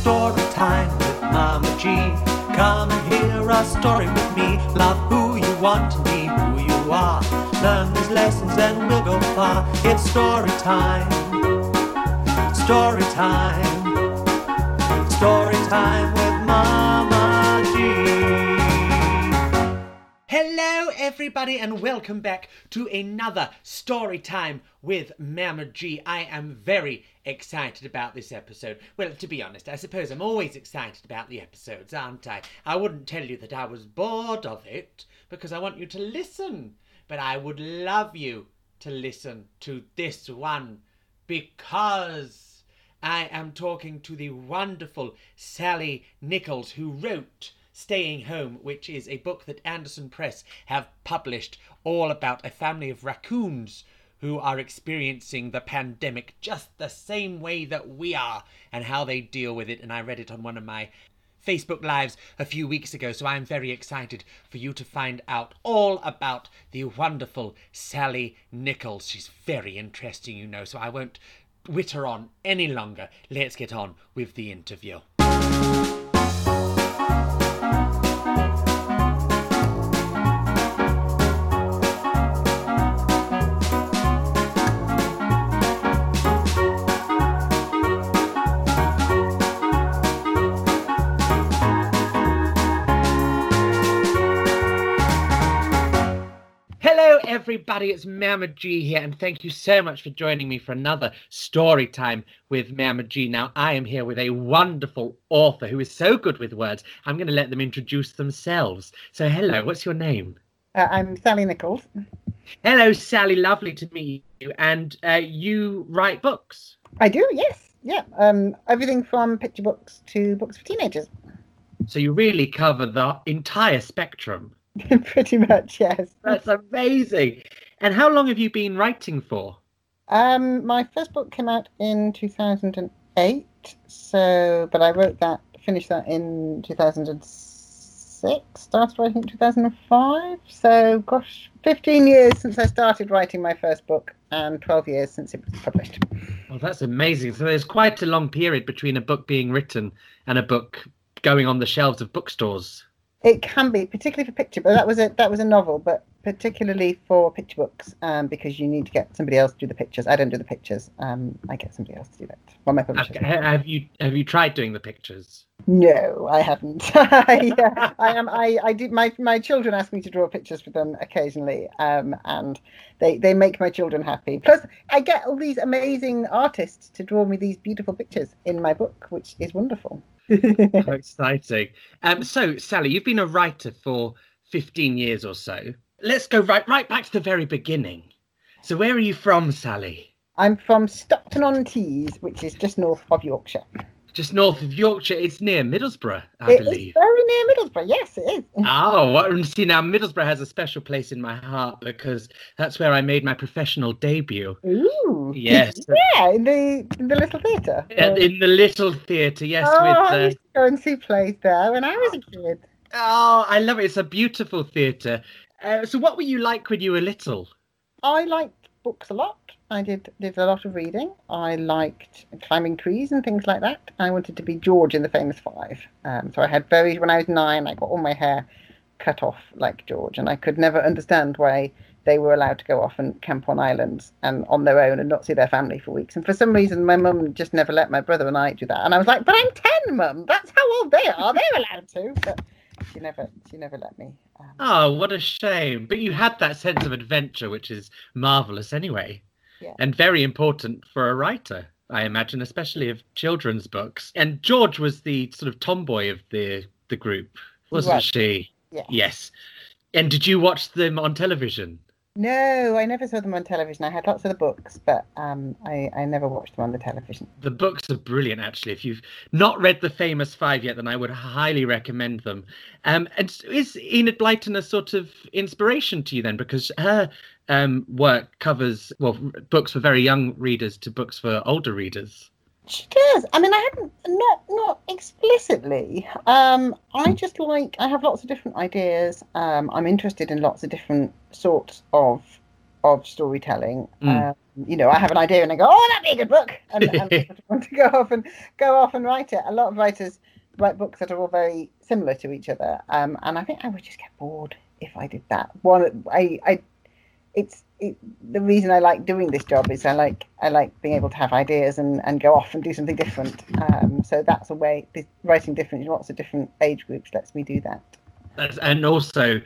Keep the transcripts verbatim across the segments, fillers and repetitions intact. Story time with Mama G. Come and hear a story with me. Love who you want to be, who you are. Learn these lessons and we'll go far. It's story time. Story time. Story time with Mama G. Hello everybody and welcome back to another Story Time with Mama G. I am very excited about this episode. Well, to be honest, I suppose I'm always excited about the episodes, aren't I? I wouldn't tell you that I was bored of it because I want you to listen. But I would love you to listen to this one because I am talking to the wonderful Sally Nicholls, who wrote Staying Home, which is a book that Andersen Press have published all about a family of raccoons who are experiencing the pandemic just the same way that we are and how they deal with it. And I read it on one of my Facebook Lives a few weeks ago, so I'm very excited for you to find out all about the wonderful Sally Nicholls. She's very interesting, you know, so I won't witter on any longer. Let's get on with the interview. Everybody, it's Mama G here, and thank you so much for joining me for another Story Time with Mama G. Now, I am here with a wonderful author who is so good with words, I'm going to let them introduce themselves. So, hello, what's your name? Uh, I'm Sally Nicholls. Hello, Sally, lovely to meet you. And uh, you write books? I do, yes. Yeah, um, everything from picture books to books for teenagers. So you really cover the entire spectrum. Pretty much, yes. That's amazing. And how long have you been writing for? Um, my first book came out in two thousand eight, so but I wrote that, finished that in two thousand six, started writing in two thousand five, so gosh, fifteen years since I started writing my first book and twelve years since it was published. Well, that's amazing. So there's quite a long period between a book being written and a book going on the shelves of bookstores. It can be, particularly for picture books. That was a that was a novel, but particularly for picture books, um, because you need to get somebody else to do the pictures. I don't do the pictures. Um, I get somebody else to do that. Well, my publisher. Okay. Have you have you tried doing the pictures? No, I haven't. I, uh, I am. I, I do. My my children ask me to draw pictures for them occasionally, um, and they they make my children happy. Plus, I get all these amazing artists to draw me these beautiful pictures in my book, which is wonderful. How exciting. Um, so, Sally, you've been a writer for fifteen years or so. Let's go right, right back to the very beginning. So where are you from, Sally? I'm from Stockton-on-Tees, which is just north of Yorkshire. Just north of Yorkshire. It's near Middlesbrough, I it believe. It is very near Middlesbrough. Yes, it is. Oh, well, see, now Middlesbrough has a special place in my heart because that's where I made my professional debut. Ooh. Yes. Yeah, in the in the Little Theatre. In, in the Little Theatre, yes. Oh, with, uh... I used to go and see plays there when I was a kid. Oh, I love it. It's a beautiful theatre. Uh, so what were you like when you were little? I liked books a lot. I did, did a lot of reading. I liked climbing trees and things like that. I wanted to be George in The Famous Five. Um, so I had very, when I was nine, I got all my hair cut off like George, and I could never understand why they were allowed to go off and camp on islands and on their own and not see their family for weeks. And for some reason, my mum just never let my brother and I do that. And I was like, but I'm ten, Mum. That's how old they are. They're allowed to. But she never, she never let me. Um, oh, what a shame. But you had that sense of adventure, which is marvellous anyway. Yeah. And very important for a writer, I imagine, especially of children's books. And George was the sort of tomboy of the, the group, wasn't right. she? Yeah. Yes. And did you watch them on television? No, I never saw them on television. I had lots of the books, but um, I, I never watched them on the television. The books are brilliant, actually. If you've not read The Famous Five yet, then I would highly recommend them. Um, and is Enid Blyton a sort of inspiration to you then? Because her um, work covers, well, books for very young readers to books for older readers. She does. I mean, I haven't, not not explicitly. Um, I just like, I have lots of different ideas. Um, I'm interested in lots of different sorts of of storytelling. Mm. Um, you know, I have an idea and I go, oh, that'd be a good book. And, and I want to go off and go off and write it. A lot of writers write books that are all very similar to each other. Um, and I think I would just get bored if I did that. One, I, I it's it, the reason I like doing this job is I like I like being able to have ideas and, and go off and do something different. Um, so that's a way, this, writing different, lots of different age groups lets me do that. That's, and also,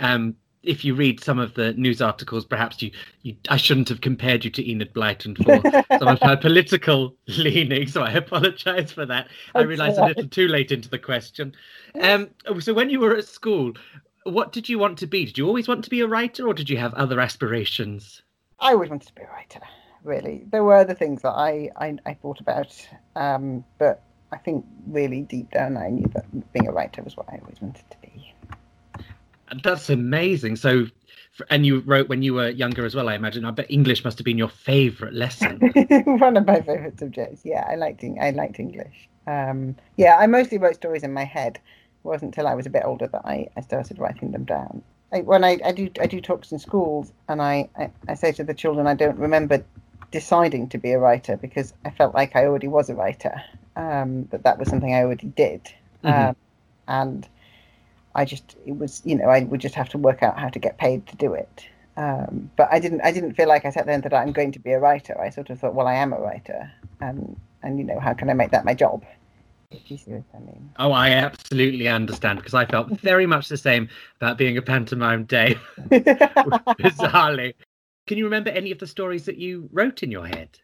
um, if you read some of the news articles, perhaps you, you I shouldn't have compared you to Enid Blyton for some of her political leanings, so I apologise for that. I realised a little too late into the question. Um, so when you were at school, what did you want to be? Did you always want to be a writer, or did you have other aspirations? I always wanted to be a writer, really. There were other things that I, I, I thought about, um, but I think really deep down I knew that being a writer was what I always wanted to be. That's amazing. So, and you wrote when you were younger as well, I imagine. I bet English must have been your favourite lesson. One of my favourite subjects. Yeah, I liked I liked English. Um, yeah, I mostly wrote stories in my head. It wasn't until I was a bit older that I, I started writing them down. I, when I, I do I do talks in schools, and I, I, I say to the children, I don't remember deciding to be a writer because I felt like I already was a writer. Um, but that was something I already did. Mm-hmm. Um, and I just, it was, you know, I would just have to work out how to get paid to do it. Um, but I didn't, I didn't feel like I sat there and thought I'm going to be a writer. I sort of thought, well, I am a writer, and and you know, how can I make that my job? If you see what I mean. Oh, I absolutely understand, because I felt very much the same about being a pantomime day, bizarrely. Can you remember any of the stories that you wrote in your head?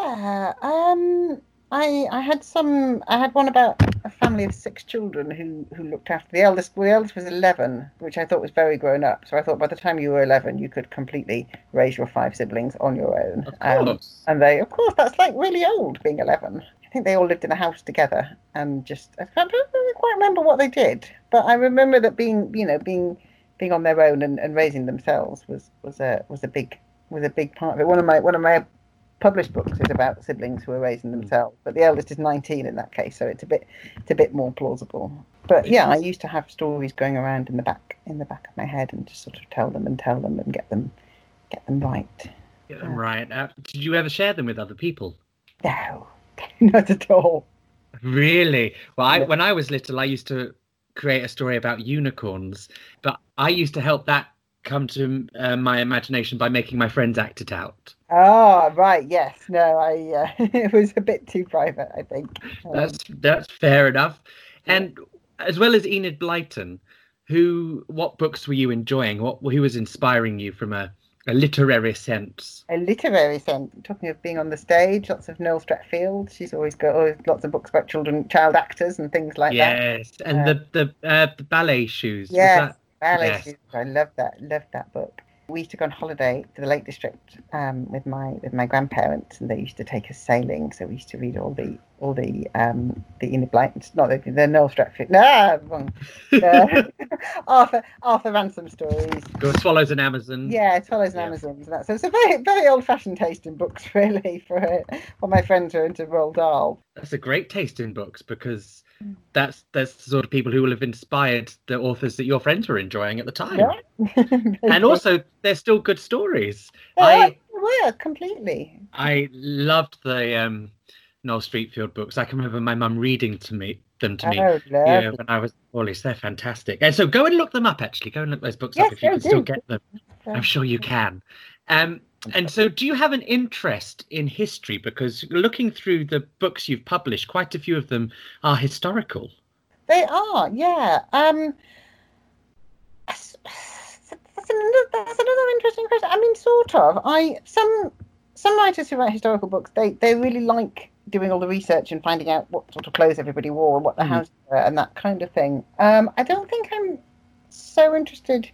Yeah, um, I I had some. I had one about a family of six children who, who looked after the eldest. Well, the eldest was eleven, which I thought was very grown up. So I thought by the time you were eleven, you could completely raise your five siblings on your own. Of course. Um, and they, of course, that's like really old, being eleven. I think they all lived in a house together, and just I can't really quite remember what they did, but I remember that being, you know, being being on their own and, and raising themselves was was a was a big was a big part of it. One of my one of my published books is about siblings who are raising themselves, but the eldest is nineteen in that case, so it's a bit it's a bit more plausible. But yeah, I used to have stories going around in the back in the back of my head and just sort of tell them and tell them and get them get them right. Get them uh, right. Uh, did you ever share them with other people? No, not at all. Really? Well, I, yeah. When I was little, I used to create a story about unicorns, but I used to help that come to uh, my imagination by making my friends act it out. Ah, oh, right, yes. No, I. Uh, it was a bit too private, I think. Um, that's that's fair enough. And as well as Enid Blyton, who, what books were you enjoying? What who was inspiring you from a, a literary sense? A literary sense. Talking of being on the stage, lots of Noel Streatfeild. She's always got always lots of books about children, child actors, and things like yes. that. Yes, and um, the the, uh, the ballet shoes. Yes, ballet yes. shoes. I love that. Love that book. We used to go on holiday to the Lake District um, with my with my grandparents, and they used to take us sailing. So we used to read all the all the um, the Enid Blyton, not the, the Noel Streatfeild, no, wrong, the Arthur Arthur Ransome stories. Swallows and Amazons. Yeah, Swallows and yeah. Amazons. And that. So it's a very very old fashioned taste in books, really. For uh, well, my friends are into Roald Dahl. That's a great taste in books, because that's that's the sort of people who will have inspired the authors that your friends were enjoying at the time. Yeah. And also, they're still good stories. They I were completely. I loved the um, Noel Streatfeild books. I can remember my mum reading to me them to oh, me yeah, when I was college. They're fantastic. And so go and look them up. Actually, go and look those books yes, up if you can do. still get them. I'm sure you can. Um, and so, do you have an interest in history? Because looking through the books you've published, quite a few of them are historical. They are, yeah. Um, that's, that's, another, that's another interesting question. I mean, sort of. I some some writers who write historical books, they they really like doing all the research and finding out what sort of clothes everybody wore and what the mm. houses were and that kind of thing. Um, I don't think I'm so interested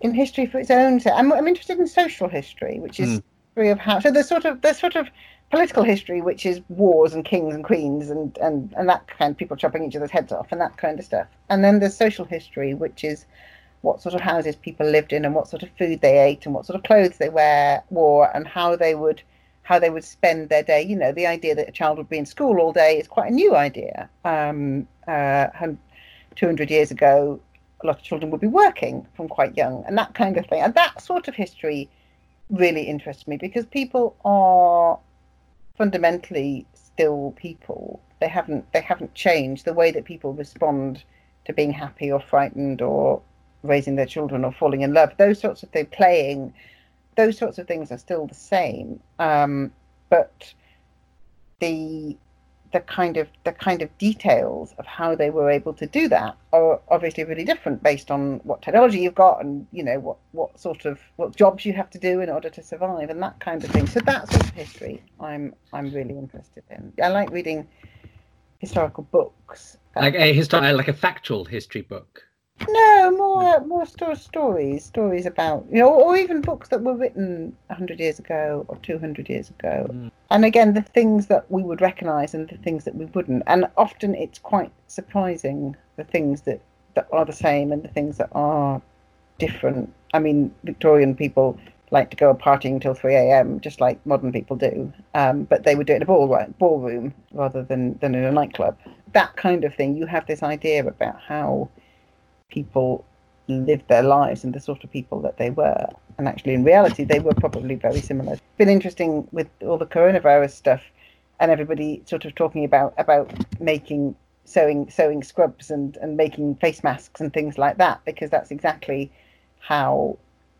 in history for its own sake. I'm, I'm interested in social history, which is mm. history of how. So there's sort of there's sort of political history, which is wars and kings and queens and and and that kind of people chopping each other's heads off and that kind of stuff. And then there's social history, which is what sort of houses people lived in and what sort of food they ate and what sort of clothes they wear wore and how they would how they would spend their day. You know, the idea that a child would be in school all day is quite a new idea. Um, uh, two hundred years ago. a lot of children would be working from quite young and that kind of thing. And that sort of history really interests me because people are fundamentally still people. They haven't they haven't changed. The way that people respond to being happy or frightened or raising their children or falling in love, those sorts of things, playing, those sorts of things are still the same. Um, but the the kind of the kind of details of how they were able to do that are obviously really different based on what technology you've got and, you know, what, what sort of what jobs you have to do in order to survive and that kind of thing. So that sort of history I'm I'm really interested in. I like reading historical books. Like a histor- like a factual history book. No, more more sto- stories, stories about, you know, or even books that were written one hundred years ago or two hundred years ago. Mm. And again, the things that we would recognise and the things that we wouldn't. And often it's quite surprising, the things that, that are the same and the things that are different. I mean, Victorian people like to go partying till three a.m, just like modern people do. Um, but they would do it in a ball, ballroom rather than, than in a nightclub. That kind of thing. You have this idea about how people lived their lives and the sort of people that they were, and actually in reality they were probably very similar. It's been interesting with all the coronavirus stuff and everybody sort of talking about about making sewing sewing scrubs and and making face masks and things like that, because that's exactly how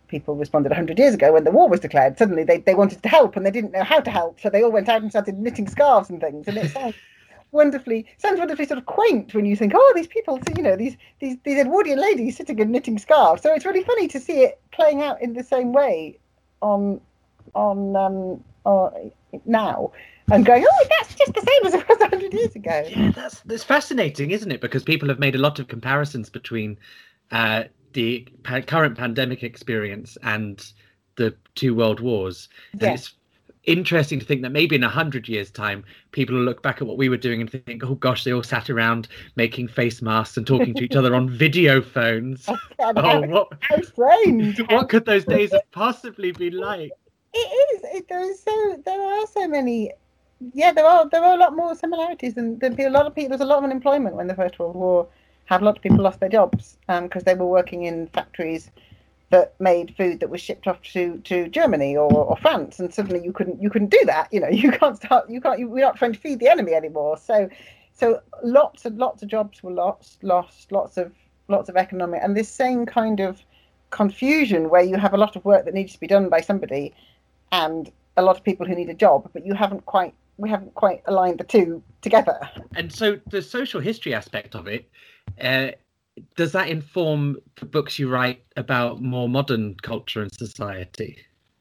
people responded one hundred years ago when the war was declared. Suddenly they, they wanted to help and they didn't know how to help, so they all went out and started knitting scarves and things, and it's like wonderfully sounds wonderfully sort of quaint when you think, oh, these people, you know, these these these Edwardian ladies sitting and knitting scarves. So it's really funny to see it playing out in the same way on on um uh, now, and going, oh, that's just the same as it was one hundred years ago. Yeah, that's that's fascinating, isn't it? Because people have made a lot of comparisons between uh, the pa- current pandemic experience and the two world wars. And yeah. It's interesting to think that maybe in a hundred years' time, people will look back at what we were doing and think, "Oh gosh, they all sat around making face masks and talking to each other on video phones." Oh, what, how strange! What could those days have possibly be like? It is. It, there is so. There are so many. Yeah, there are. There are a lot more similarities than than a lot of people. There's a lot of unemployment when the First World War had. A lot of people lost their jobs because um, they were working in factories that made food that was shipped off to, to Germany or, or France, and suddenly you couldn't you couldn't do that. You know, you can't start you can't you, we're not trying to feed the enemy anymore. So, so lots and lots of jobs were lost, lost, lots of lots of economic, and this same kind of confusion where you have a lot of work that needs to be done by somebody, and a lot of people who need a job, but you haven't quite we haven't quite aligned the two together. And so the social history aspect of it. Uh, Does that inform the books you write about more modern culture and society?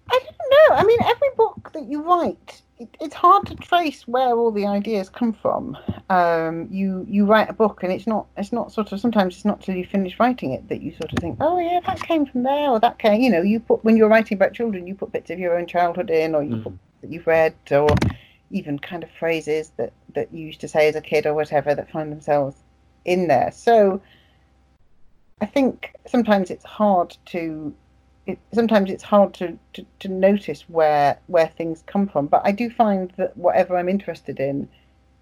I don't know. I mean, every book that you write, it, it's hard to trace where all the ideas come from. Um, you you write a book, and it's not it's not sort of sometimes it's not till you finish writing it that you sort of think, oh yeah, that came from there, or that came. You know, you put when you're writing about children, you put bits of your own childhood in, or you mm. put that you've read, or even kind of phrases that that you used to say as a kid or whatever that find themselves in there. So. I think sometimes it's hard to, it, sometimes it's hard to, to, to notice where where things come from. But I do find that whatever I'm interested in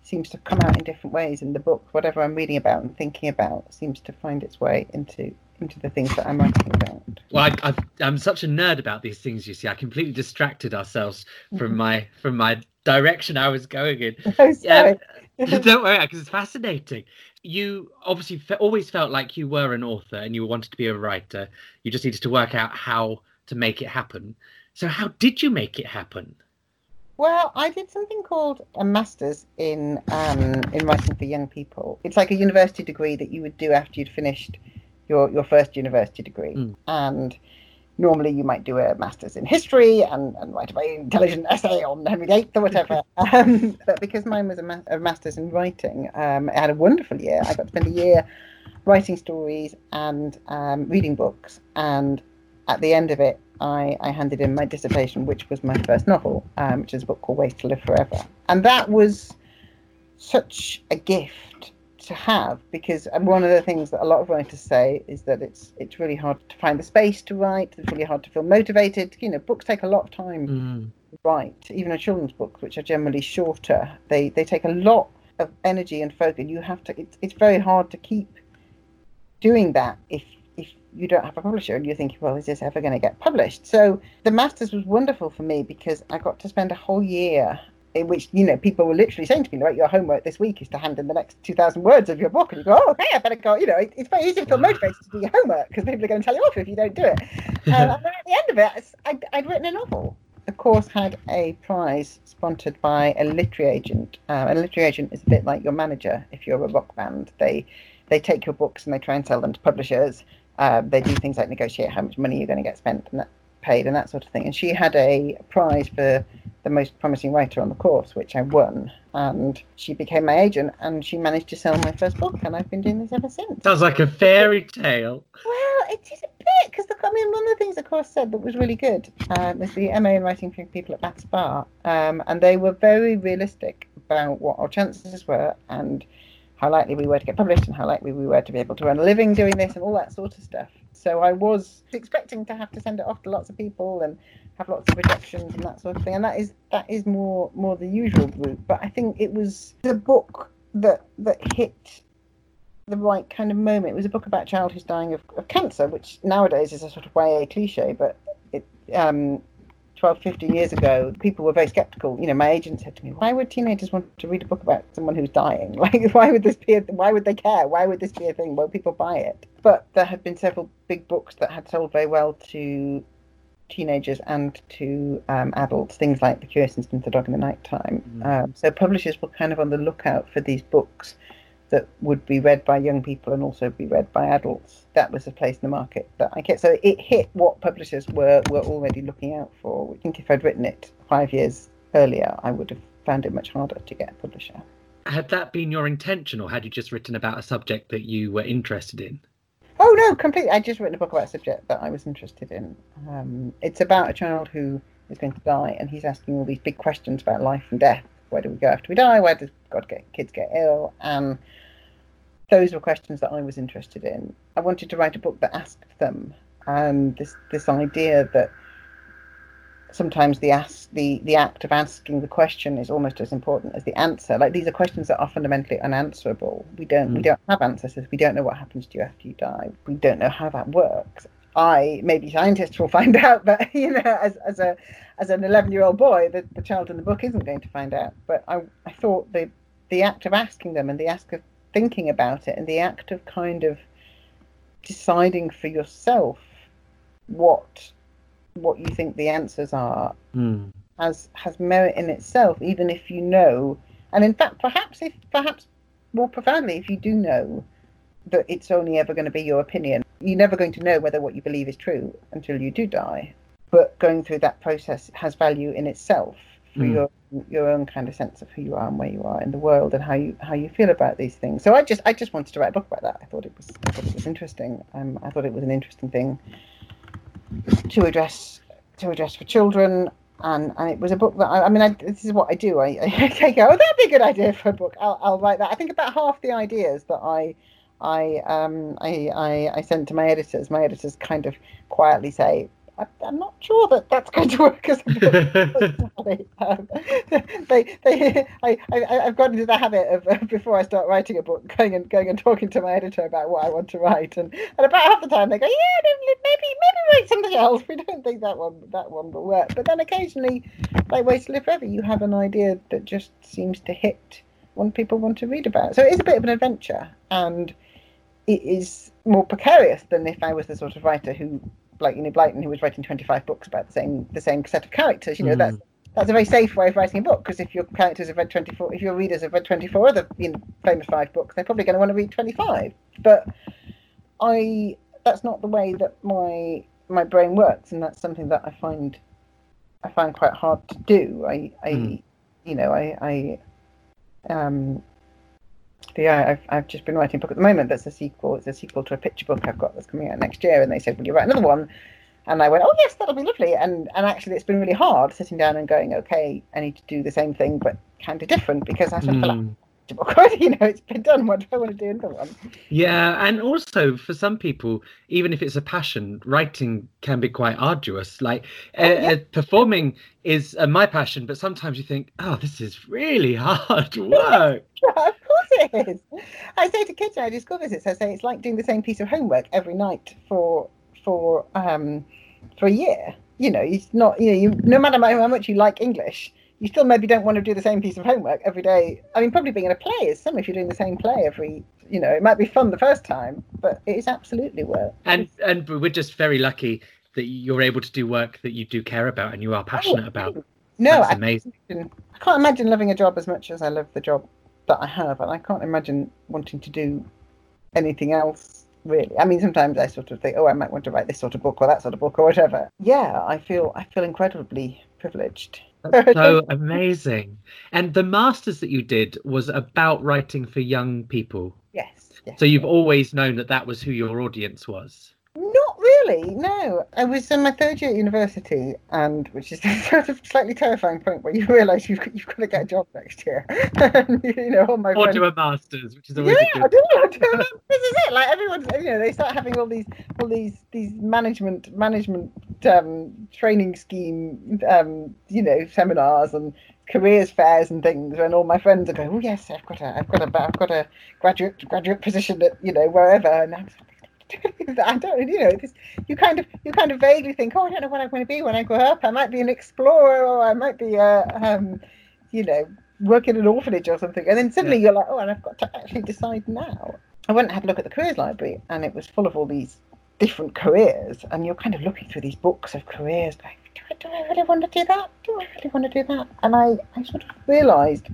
seems to come out in different ways in the book. Whatever I'm reading about and thinking about seems to find its way into into the things that I'm writing about. Well, I, I've, I'm such a nerd about these things. You see, I completely distracted ourselves from my from my direction I was going in. Oh, sorry. Um, don't worry, because it's fascinating. You obviously fe- always felt like you were an author and you wanted to be a writer. You just needed to work out how to make it happen. So how did you make it happen? Well, I did something called a master's in um, in writing for young people. It's like a university degree that you would do after you'd finished your, your first university degree. Mm. And normally you might do a master's in history and, and write a very intelligent essay on Henry the Eighth or whatever. Um, but because mine was a, ma- a master's in writing, um, I had a wonderful year. I got to spend a year writing stories and um, reading books. And at the end of it, I, I handed in my dissertation, which was my first novel, um, which is a book called Ways to Live Forever. And that was such a gift to have, because one of the things that a lot of writers say is that it's it's really hard to find the space to write. It's really hard to feel motivated. You know, books take a lot of time mm. to write, even a children's book, which are generally shorter. They they take a lot of energy and focus. You have to. It's it's very hard to keep doing that if if you don't have a publisher and you're thinking, well, is this ever going to get published? So the Masters was wonderful for me because I got to spend a whole year in which, you know, people were literally saying to me, right, your homework this week is to hand in the next two thousand words of your book. And you go, oh, okay, I better go. You know, it, it's very easy to feel motivated to do your homework because people are going to tell you off if you don't do it. Um, and at the end of it, I'd, I'd written a novel. Of course, had a prize sponsored by a literary agent. Uh, a literary agent is a bit like your manager if you're a rock band. They they take your books and they try and sell them to publishers. Uh, they do things like negotiate how much money you're going to get spent and that, paid and that sort of thing. And she had a prize for the most promising writer on the course, which I won. And she became my agent and she managed to sell my first book. And I've been doing this ever since. Sounds like a fairy tale. Well, it is a bit, because I mean, one of the things the course said that was really good uh, was the M A in writing for people at Bath Spa. Um, and they were very realistic about what our chances were and how likely we were to get published and how likely we were to be able to earn a living doing this and all that sort of stuff. So I was expecting to have to send it off to lots of people and have lots of rejections and that sort of thing. And that is that is more more the usual route. But I think it was the book that that hit the right kind of moment. It was a book about a child who's dying of, of cancer, which nowadays is a sort of Y A cliche, but it um twelve, fifteen years ago, people were very sceptical. You know, my agent said to me, why would teenagers want to read a book about someone who's dying? Like, why would this be a, why would they care? Why would this be a thing? Won't people buy it? But there had been several big books that had sold very well to teenagers and to um, adults, things like The Curious Incident of the Dog in the Night-Time. Mm. Um, so publishers were kind of on the lookout for these books that would be read by young people and also be read by adults. That was the place in the market that I kept. So it hit what publishers were, were already looking out for. I think if I'd written it five years earlier, I would have found it much harder to get a publisher. Had that been your intention, or had you just written about a subject that you were interested in? Oh, no, completely. I'd just written a book about a subject that I was interested in. Um, it's about a child who is going to die, and he's asking all these big questions about life and death. Where do we go after we die? Where does God get kids get ill? And those were questions that I was interested in. I wanted to write a book that asked them. And this this idea that sometimes the ask the the act of asking the question is almost as important as the answer. Like, these are questions that are fundamentally unanswerable. We don't mm. we don't have answers. We don't know what happens to you after you die. We don't know how that works. I, maybe scientists will find out, but, you know, as as a as an eleven-year-old boy, the, the child in the book isn't going to find out. But I, I thought the the act of asking them and the act of thinking about it and the act of kind of deciding for yourself what what you think the answers are mm. has has merit in itself, even if you know, and in fact, perhaps if perhaps more profoundly, if you do know that it's only ever going to be your opinion. You're never going to know whether what you believe is true until you do die. But going through that process has value in itself for mm. your your own kind of sense of who you are and where you are in the world and how you how you feel about these things. So I just I just wanted to write a book about that. I thought it was I thought it was interesting. Um, I thought it was an interesting thing to address to address for children. And, and it was a book that I, I mean, I, this is what I do. I, I take out, oh, that'd be a good idea for a book. I'll, I'll write that. I think about half the ideas that I. I um I, I I sent to my editors. My editors kind of quietly say, I, I'm not sure that that's going to work as a book. um, they they I, I I've got into the habit of uh, before I start writing a book, going and going and talking to my editor about what I want to write, and, and about half the time they go, yeah, maybe maybe write something else. We don't think that one that one will work. But then occasionally, like Ways to Live Forever, you have an idea that just seems to hit one people want to read about. So it is a bit of an adventure, and it is more precarious than if I was the sort of writer who, like Enid Blyton, who was writing twenty-five books about the same the same set of characters. You know, mm. that's that's a very safe way of writing a book, because if your characters have read twenty-four, if your readers have read twenty-four other, you know, famous five books, they're probably going to want to read twenty-five. But I, that's not the way that my my brain works, and that's something that I find I find quite hard to do. I, I mm. you know, I, I um. Yeah, I've I've just been writing a book at the moment that's a sequel. It's a sequel to a picture book I've got that's coming out next year. And they said, will you write another one? And I went, oh, yes, that'll be lovely. And and actually, it's been really hard sitting down and going, OK, I need to do the same thing, but kind of different, because I sort of feel like a picture book already. You know, it's been done. What do I want to do another one? Yeah. And also, for some people, even if it's a passion, writing can be quite arduous. Like oh, uh, yeah. uh, performing is uh, my passion. But sometimes you think, oh, this is really hard work. Yeah, of course it is. I say to kids when I do school visits, I say it's like doing the same piece of homework every night for for um for a year. You know, it's not, you know, you, no matter how much you like English, you still maybe don't want to do the same piece of homework every day. I mean, probably being in a play is similar if you're doing the same play every, you know, it might be fun the first time, but it is absolutely work. And and we're just very lucky that you're able to do work that you do care about and you are passionate oh, about. No, That's amazing. I can't, imagine, I can't imagine loving a job as much as I love the job that I have, and I can't imagine wanting to do anything else, really. I mean, sometimes I sort of think, oh, I might want to write this sort of book or that sort of book or whatever. Yeah, I feel I feel incredibly privileged. That's so amazing. And the masters that you did was about writing for young people. Yes. yes so you've yes. always known that that was who your audience was. Not really, no. I was in my third year at university, and which is the sort of slightly terrifying point where you realise you've, you've got to get a job next year. you know, all my or friends... do a master's, which is always yeah, a good I do, I do. This is it. Like everyone's, you know, they start having all these, all these, these management, management um, training scheme, um, you know, seminars and careers fairs and things, and all my friends are going, oh yes, I've got a, I've got a, I've got a graduate, graduate position at, you know, wherever, and I'm. I don't, you know, this, you kind of, you kind of vaguely think, oh, I don't know what I'm going to be when I grow up. I might be an explorer, or I might be, uh, um, you know, work in an orphanage or something. And then suddenly yeah. you're like, oh, and I've got to actually decide now. I went and had a look at the careers library, and it was full of all these different careers. And you're kind of looking through these books of careers, going, do I, do I really want to do that? Do I really want to do that? And I, I sort of realised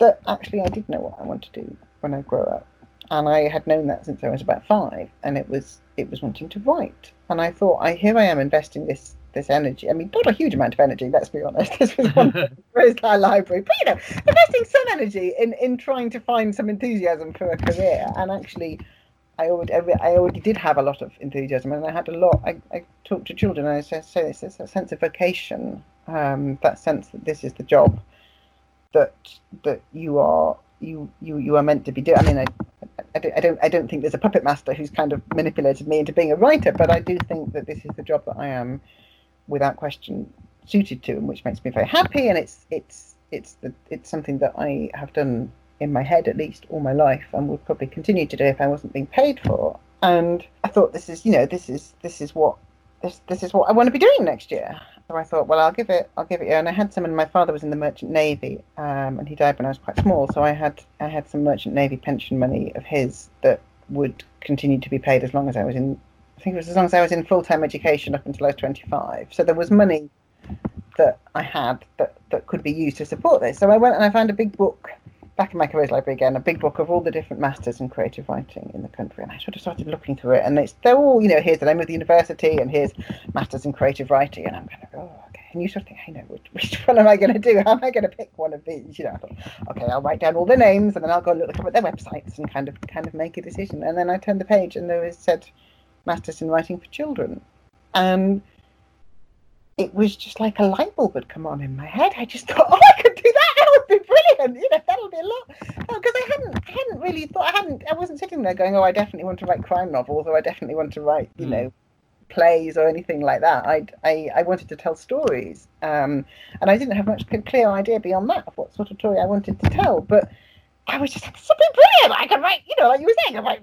that actually I did know what I want to do when I grow up. And I had known that since I was about five, and it was it was wanting to write. And I thought, I here I am investing this this energy. I mean, not a huge amount of energy, let's be honest. This was one of our library, but you know, investing some energy in, in trying to find some enthusiasm for a career. And actually, I already I already did have a lot of enthusiasm, and I had a lot. I, I talked to children, and I say there's this sense of vocation, um, that sense that this is the job that that you are you you you are meant to be doing. I mean, I. I don't, I don't I don't think there's a puppet master who's kind of manipulated me into being a writer, but I do think that this is the job that I am without question suited to, and which makes me very happy, and it's it's it's the, it's something that I have done in my head at least all my life, and would probably continue to do if I wasn't being paid for. And I thought, this is, you know, this is this is what this this is what I want to be doing next year. So I thought, well, I'll give it I'll give it a year. And I had some, and my father was in the Merchant Navy, um, and he died when I was quite small, so I had I had some Merchant Navy pension money of his that would continue to be paid as long as I was in I think it was as long as I was in full-time education up until I was twenty-five. So there was money that I had that, that could be used to support this. So I went and I found a big book back in my careers library again, a big book of all the different masters in creative writing in the country, and I sort of started looking through it, and it's they're all, you know, here's the name of the university, and here's masters in creative writing, and I'm kind of, oh, okay, and you sort of think, hey, no, which, which one am I going to do? How am I going to pick one of these? You know, I thought, okay, I'll write down all the names, and then I'll go look at their websites and kind of kind of make a decision. And then I turned the page, and there was said, masters in writing for children, and it was just like a light bulb would come on in my head. I just thought, oh, I could do that. That would be brilliant. You know, that'll be a lot. Because I hadn't, I hadn't really thought. I hadn't. I wasn't sitting there going, oh, I definitely want to write crime novels, or I definitely want to write, you mm. know, plays or anything like that. I, I, I wanted to tell stories, um, and I didn't have much clear idea beyond that of what sort of story I wanted to tell. But I was just like, this would be brilliant. I could write, you know, like you were saying, I could write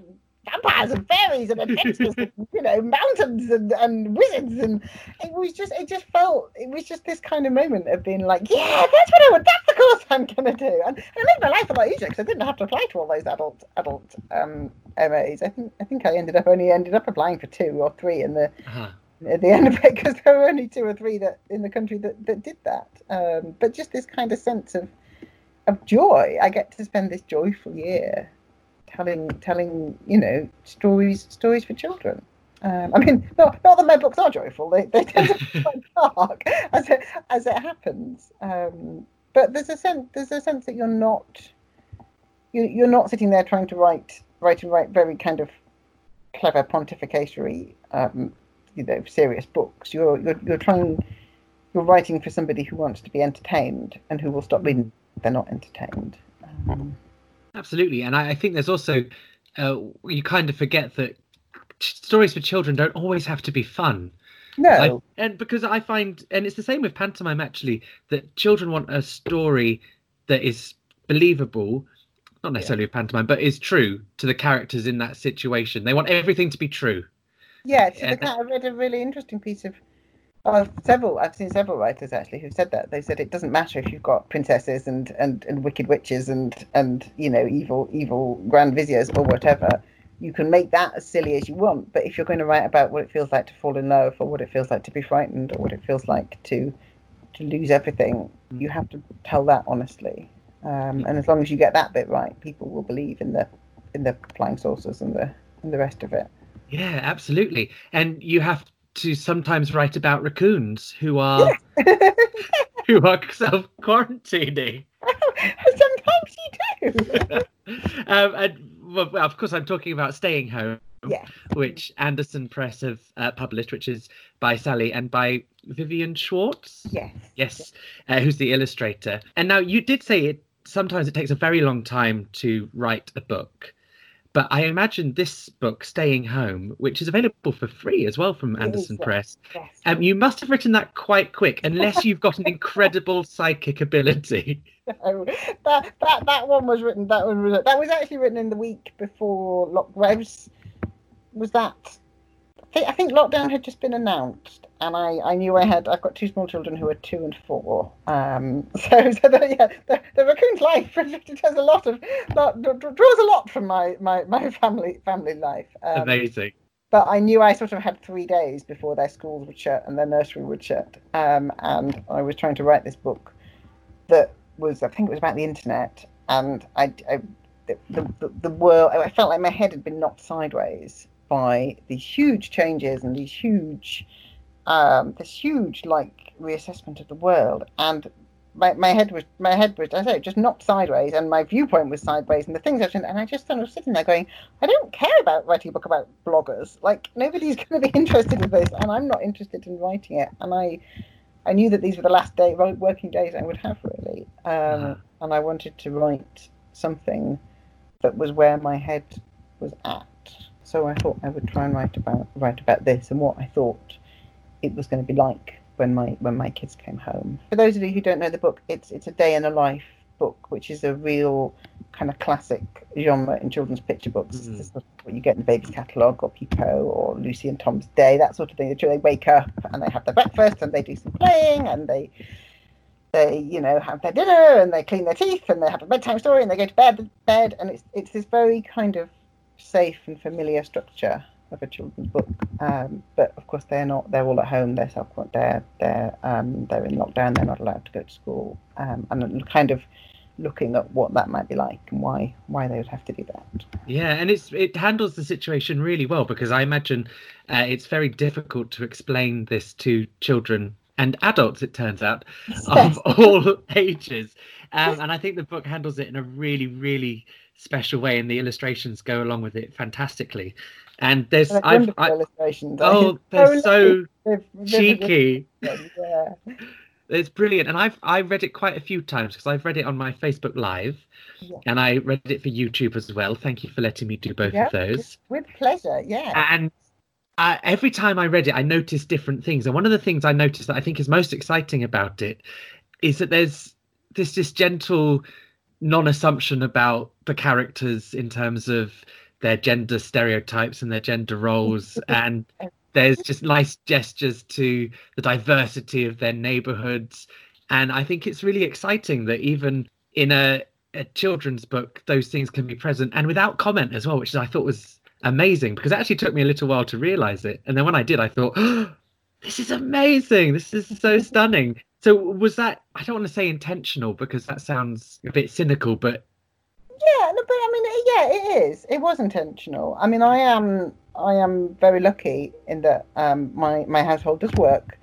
vampires and fairies and adventures and, you know, mountains and, and wizards, and it was just it just felt it was just this kind of moment of being like, yeah, that's what I want, that's the course I'm gonna do. And, and I made my life a lot easier because I didn't have to apply to all those adult adult um M A's. I think I think I ended up only ended up applying for two or three in the uh-huh. at the end of it, because there were only two or three that in the country that, that did that. Um but just this kind of sense of of joy. I get to spend this joyful year telling telling you know stories stories for children. um I mean, not, not that my books are joyful, they, they tend to be quite dark as it as it happens, um but there's a sense there's a sense that you're not you, you're not sitting there trying to write write and write very kind of clever pontificatory um you know serious books. You're you're, you're trying you're writing for somebody who wants to be entertained and who will stop reading if they're not entertained. um, Absolutely. And I, I think there's also, uh, you kind of forget that ch- stories for children don't always have to be fun. No. I, and because I find, and it's the same with pantomime actually, that children want a story that is believable, not necessarily yeah. a pantomime, but is true to the characters in that situation. They want everything to be true. Yeah, so the, I read a really interesting piece of, well, several, I've seen several writers actually who've said that. They said it doesn't matter if you've got princesses and, and, and wicked witches and, and, you know, evil, evil grand viziers or whatever. You can make that as silly as you want, but if you're going to write about what it feels like to fall in love or what it feels like to be frightened or what it feels like to to lose everything, you have to tell that honestly. Um, and as long as you get that bit right, people will believe in the in the flying saucers and the and the rest of it. Yeah, absolutely. And you have to sometimes write about raccoons who are yeah. who are self-quarantining. Oh, sometimes you do. um, and well, of course, I'm talking about Staying Home, yeah. which Andersen Press have uh, published, which is by Sally and by Viviane Schwarz. Yes. Yes, yeah. uh, who's the illustrator. And now you did say it. Sometimes it takes a very long time to write a book. But I imagine this book, Staying Home, which is available for free as well from Andersen Press, yes. um, you must have written that quite quick, unless you've got an incredible psychic ability. No, that, that that one was written. That one was that was actually written in the week before lockdown. Was, was that? I think, I think lockdown had just been announced, and I, I knew I had. I've got two small children who are two and four. Um, so so the, yeah, the, the raccoon's life does a lot of lot, draws a lot from my my, my family family life. Um, Amazing. But I knew I sort of had three days before their schools would shut and their nursery would shut, um, and I was trying to write this book that. was I think it was about the internet, and I, I the, the the world I felt like my head had been knocked sideways by these huge changes and these huge um this huge like reassessment of the world, and my, my head was my head was I say just knocked sideways, and my viewpoint was sideways, and the things I've done, and I just kind of sitting there going, I don't care about writing a book about bloggers, like nobody's going to be interested in this, and I'm not interested in writing it, and I I knew that these were the last day, working days I would have, really. Um, uh-huh. And I wanted to write something that was where my head was at. So I thought I would try and write about write about this and what I thought it was going to be like when my when my kids came home. For those of you who don't know the book, it's it's a day in a life book, which is a real kind of classic genre in children's picture books. Mm-hmm. This is what you get in the Baby's Catalogue or Pipo or Lucy and Tom's Day, that sort of thing. They wake up and they have their breakfast and they do some playing and they they you know have their dinner and they clean their teeth and they have a bedtime story and they go to bed bed and it's it's this very kind of safe and familiar structure of a children's book, um, but of course they're not. They're all at home. They're self they're they're um, they're in lockdown. They're not allowed to go to school, um, and kind of looking at what that might be like and why why they would have to do that. Yeah, and it's it handles the situation really well, because I imagine uh, it's very difficult to explain this to children and adults. It turns out of all ages, um, and I think the book handles it in a really really special way, and the illustrations go along with it fantastically. And there's and I've, I, illustrations. Oh, they're so, so cheeky. Yeah. It's brilliant. And I've I read it quite a few times, because I've read it on my Facebook Live, yeah. and I read it for YouTube as well. Thank you for letting me do both yeah, of those. With pleasure, yeah. And uh, every time I read it, I noticed different things. And one of the things I noticed that I think is most exciting about it is that there's this this gentle non-assumption about the characters in terms of their gender stereotypes and their gender roles, and there's just nice gestures to the diversity of their neighborhoods. And I think it's really exciting that even in a, a children's book, those things can be present and without comment as well, which I thought was amazing, because it actually took me a little while to realize it. And then when I did, I thought, oh, this is amazing. This is so stunning. So was that, I don't want to say intentional, because that sounds a bit cynical, but yeah, no, but I mean, yeah, it is. It was intentional. I mean, I am, I am very lucky in that um, my my household does work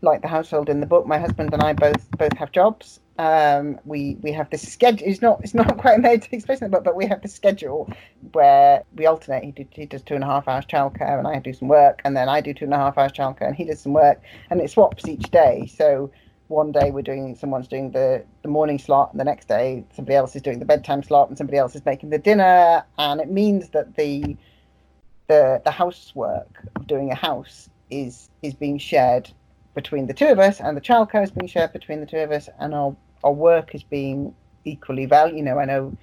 like the household in the book. My husband and I both both have jobs. Um, we we have this schedule. It's not it's not quite made to express in the book, but we have this schedule where we alternate. He, do, he does two and a half hours childcare, and I do some work, and then I do two and a half hours childcare, and he does some work, and it swaps each day. So. One day we're doing, someone's doing the, the morning slot, and the next day somebody else is doing the bedtime slot, and somebody else is making the dinner, and it means that the the the housework of doing a house is is being shared between the two of us, and the childcare is being shared between the two of us, and our, our work is being equally valued. You know, I know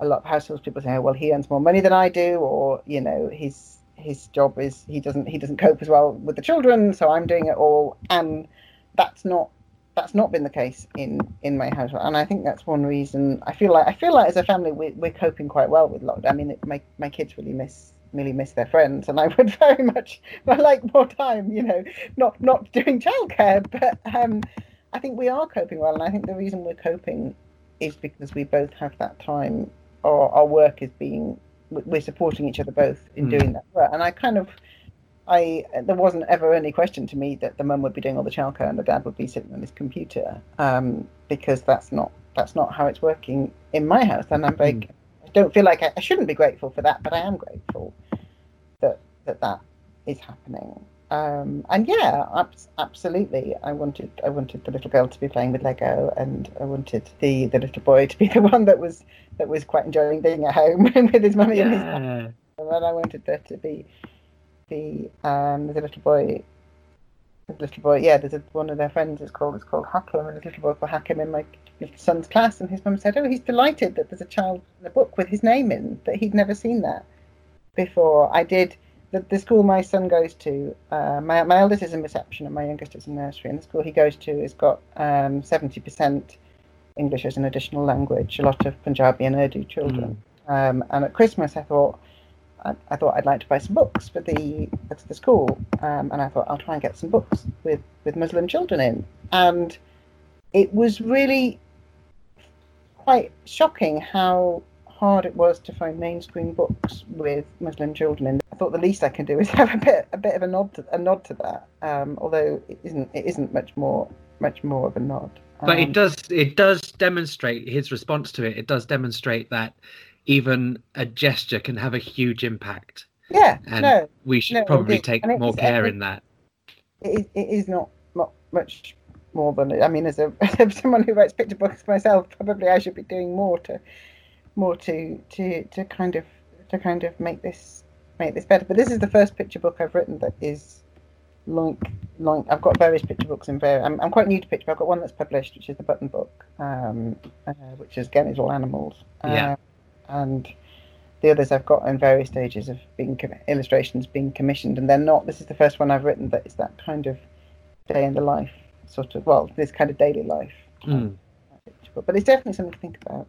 a lot of households, people say, oh, well, he earns more money than I do, or, you know, his his job is, he doesn't he doesn't cope as well with the children, so I'm doing it all. And that's not that's not been the case in in my household. And I think that's one reason I feel like I feel like as a family we, we're coping quite well with lockdown. I mean, it, my my kids really miss really miss their friends, and I would very much like more time, you know, not not doing childcare, but um, I think we are coping well, and I think the reason we're coping is because we both have that time, or our work is being, we're supporting each other both in mm. doing that work. And I kind of, I there wasn't ever any question to me that the mum would be doing all the childcare and the dad would be sitting on his computer, um, because that's not that's not how it's working in my house. And I'm very, mm. I don't feel like I, I shouldn't be grateful for that, but I am grateful that that, that is happening. Um, and yeah, ab- absolutely. I wanted, I wanted the little girl to be playing with Lego, and I wanted the, the little boy to be the one that was that was quite enjoying being at home with his mummy yeah. and his dad. And I wanted there to be the um, the little boy, the little boy. Yeah, there's a, one of their friends is called is called Hakim, and the little boy called Hakim in my son's class, and his mum said, "Oh, he's delighted that there's a child in the book with his name in, that he'd never seen that before." I did. The, the school my son goes to, uh, my my eldest is in reception and my youngest is in nursery, and the school he goes to has got um, seventy percent English as an additional language, a lot of Punjabi and Urdu children. Mm. Um, and at Christmas I thought, I, I thought I'd like to buy some books for the for the school, um, and I thought I'll try and get some books with, with Muslim children in. And it was really quite shocking how hard it was to find mainstream books with Muslim children in. I thought the least I can do is have a bit, a bit of a nod, to, a nod to that. Um, although it isn't, it isn't much more, much more of a nod. Um, but it does, it does demonstrate his response to it. It does demonstrate that even a gesture can have a huge impact. Yeah, and no, we should no, probably take more care it, in that. It is, it is not, not much more than. I mean, as a as someone who writes picture books myself, probably I should be doing more to, more to to to kind of to kind of make this. make this better. But this is the first picture book I've written that is like like I've got various picture books in various I'm, I'm quite new to picture, but I've got one that's published, which is The Button Book, um uh, which is again is all animals, uh, yeah and the others I've got in various stages of being com- illustrations being commissioned, and they're not this is the first one I've written that is that kind of day in the life sort of well this kind of daily life mm. picture book. But it's definitely something to think about.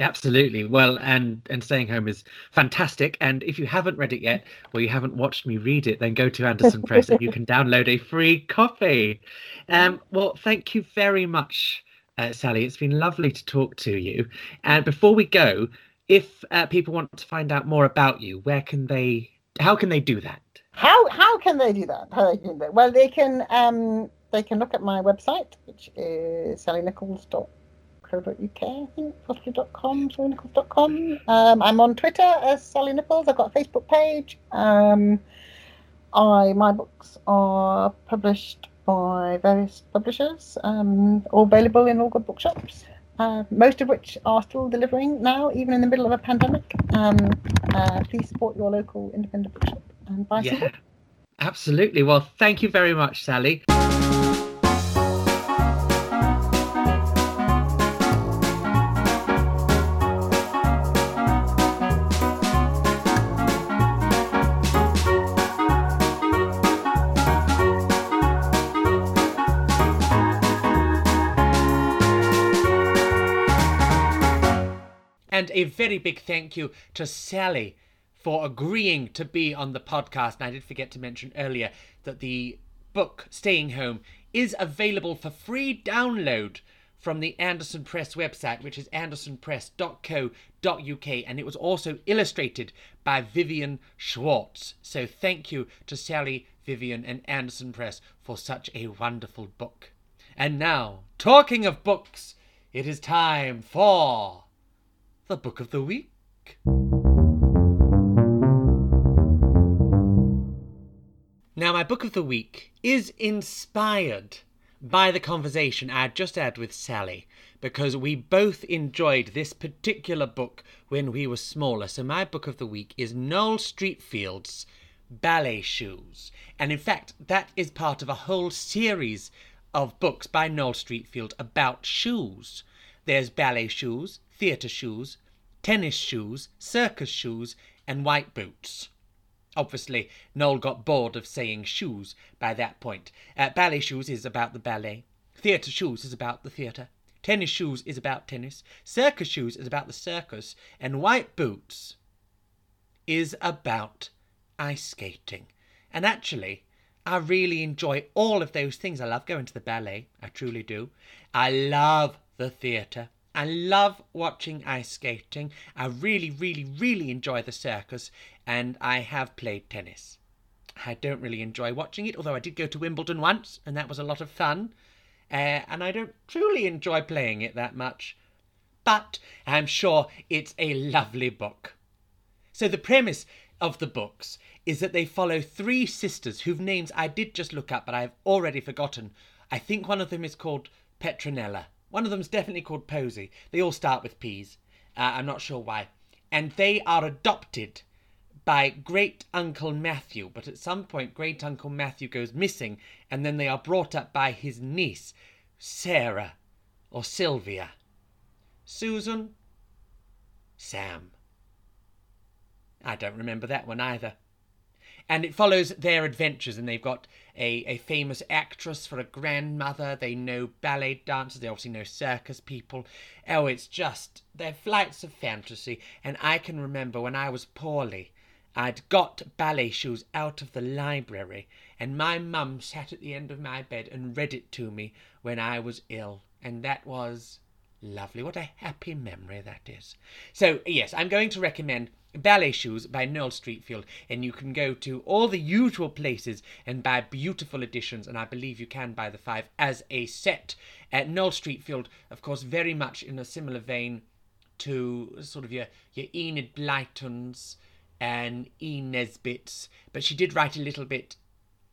Absolutely. Well, and, and Staying Home is fantastic. And if you haven't read it yet, or you haven't watched me read it, then go to Andersen Press and you can download a free copy. Um, well, thank you very much, uh, Sally. It's been lovely to talk to you. And before we go, if uh, people want to find out more about you, where can they, how can they do that? How how can they do that? How they do that? Well, they can um, they can look at my website, which is sally nicholls dot com. .co.uk, I think, possibly dot com, sally nicholls dot com. Um, I'm on Twitter as Sally Nicholls. I've got a Facebook page. Um, I my books are published by various publishers, um, all available in all good bookshops, uh, most of which are still delivering now, even in the middle of a pandemic. Um, uh, please support your local independent bookshop and buy yeah, some books. Absolutely. Well, thank you very much, Sally. And a very big thank you to Sally for agreeing to be on the podcast. And I did forget to mention earlier that the book, Staying Home, is available for free download from the Andersen Press website, which is andersen press dot co dot uk. And it was also illustrated by Viviane Schwarz. So thank you to Sally, Viviane and Andersen Press for such a wonderful book. And now, talking of books, it is time for... the book of the week. Now, my book of the week is inspired by the conversation I just had with Sally, because we both enjoyed this particular book when we were smaller. So my book of the week is Noel Streatfeild's Ballet Shoes. And in fact, that is part of a whole series of books by Noel Streatfeild about shoes. There's Ballet Shoes, Theatre Shoes, Tennis Shoes, Circus Shoes and White Boots. Obviously, Noel got bored of saying shoes by that point. Uh, Ballet Shoes is about the ballet. Theatre Shoes is about the theatre. Tennis Shoes is about tennis. Circus Shoes is about the circus. And White Boots is about ice skating. And actually, I really enjoy all of those things. I love going to the ballet. I truly do. I love the theatre. I love watching ice skating. I really, really, really enjoy the circus, and I have played tennis. I don't really enjoy watching it, although I did go to Wimbledon once, and that was a lot of fun. Uh, and I don't truly enjoy playing it that much. But I'm sure it's a lovely book. So the premise of the books is that they follow three sisters whose names I did just look up, but I've already forgotten. I think one of them is called Petronella. One of them's definitely called Posy. They all start with P's. Uh, I'm not sure why. And they are adopted by Great Uncle Matthew. But at some point, Great Uncle Matthew goes missing. And then they are brought up by his niece, Sarah or Sylvia. Susan? Sam. I don't remember that one either. And it follows their adventures, and they've got a, a famous actress for a grandmother. They know ballet dancers. They obviously know circus people. Oh, it's just, they're flights of fantasy. And I can remember when I was poorly, I'd got Ballet Shoes out of the library, and my mum sat at the end of my bed and read it to me when I was ill. And that was lovely. What a happy memory that is. So, yes, I'm going to recommend Ballet Shoes by Noel Streatfeild, and you can go to all the usual places and buy beautiful editions, and I believe you can buy the five as a set. Uh, Noel Streatfeild, of course, very much in a similar vein to sort of your, your Enid Blytons and E. Nesbitts, but she did write a little bit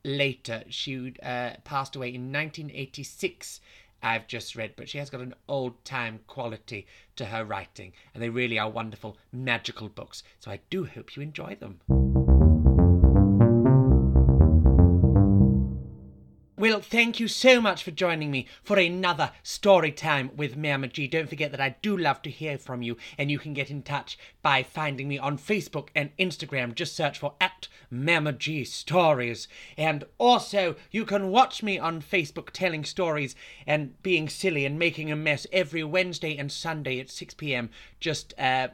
later. She uh, passed away in nineteen eighty-six, I've just read, but she has got an old-time quality to her writing, and they really are wonderful, magical books, so I do hope you enjoy them. Well, thank you so much for joining me for another Story Time with Mama G. Don't forget that I do love to hear from you, and you can get in touch by finding me on Facebook and Instagram. Just search for at MamaGStories. And also, you can watch me on Facebook telling stories and being silly and making a mess every Wednesday and Sunday at six p.m. Just uh,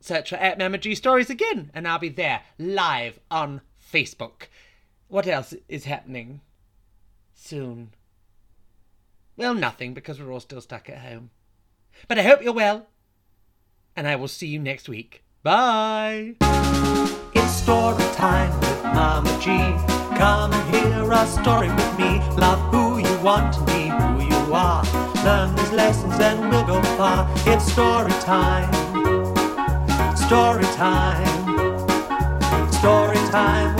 search for at MamaGStories again, and I'll be there live on Facebook. What else is happening? Soon. Well, nothing, because we're all still stuck at home. But I hope you're well, and I will see you next week. Bye! It's story time with Mama G. Come and hear a story with me. Love who you want to be, who you are. Learn these lessons and we'll go far. It's story time. Story time. Story time.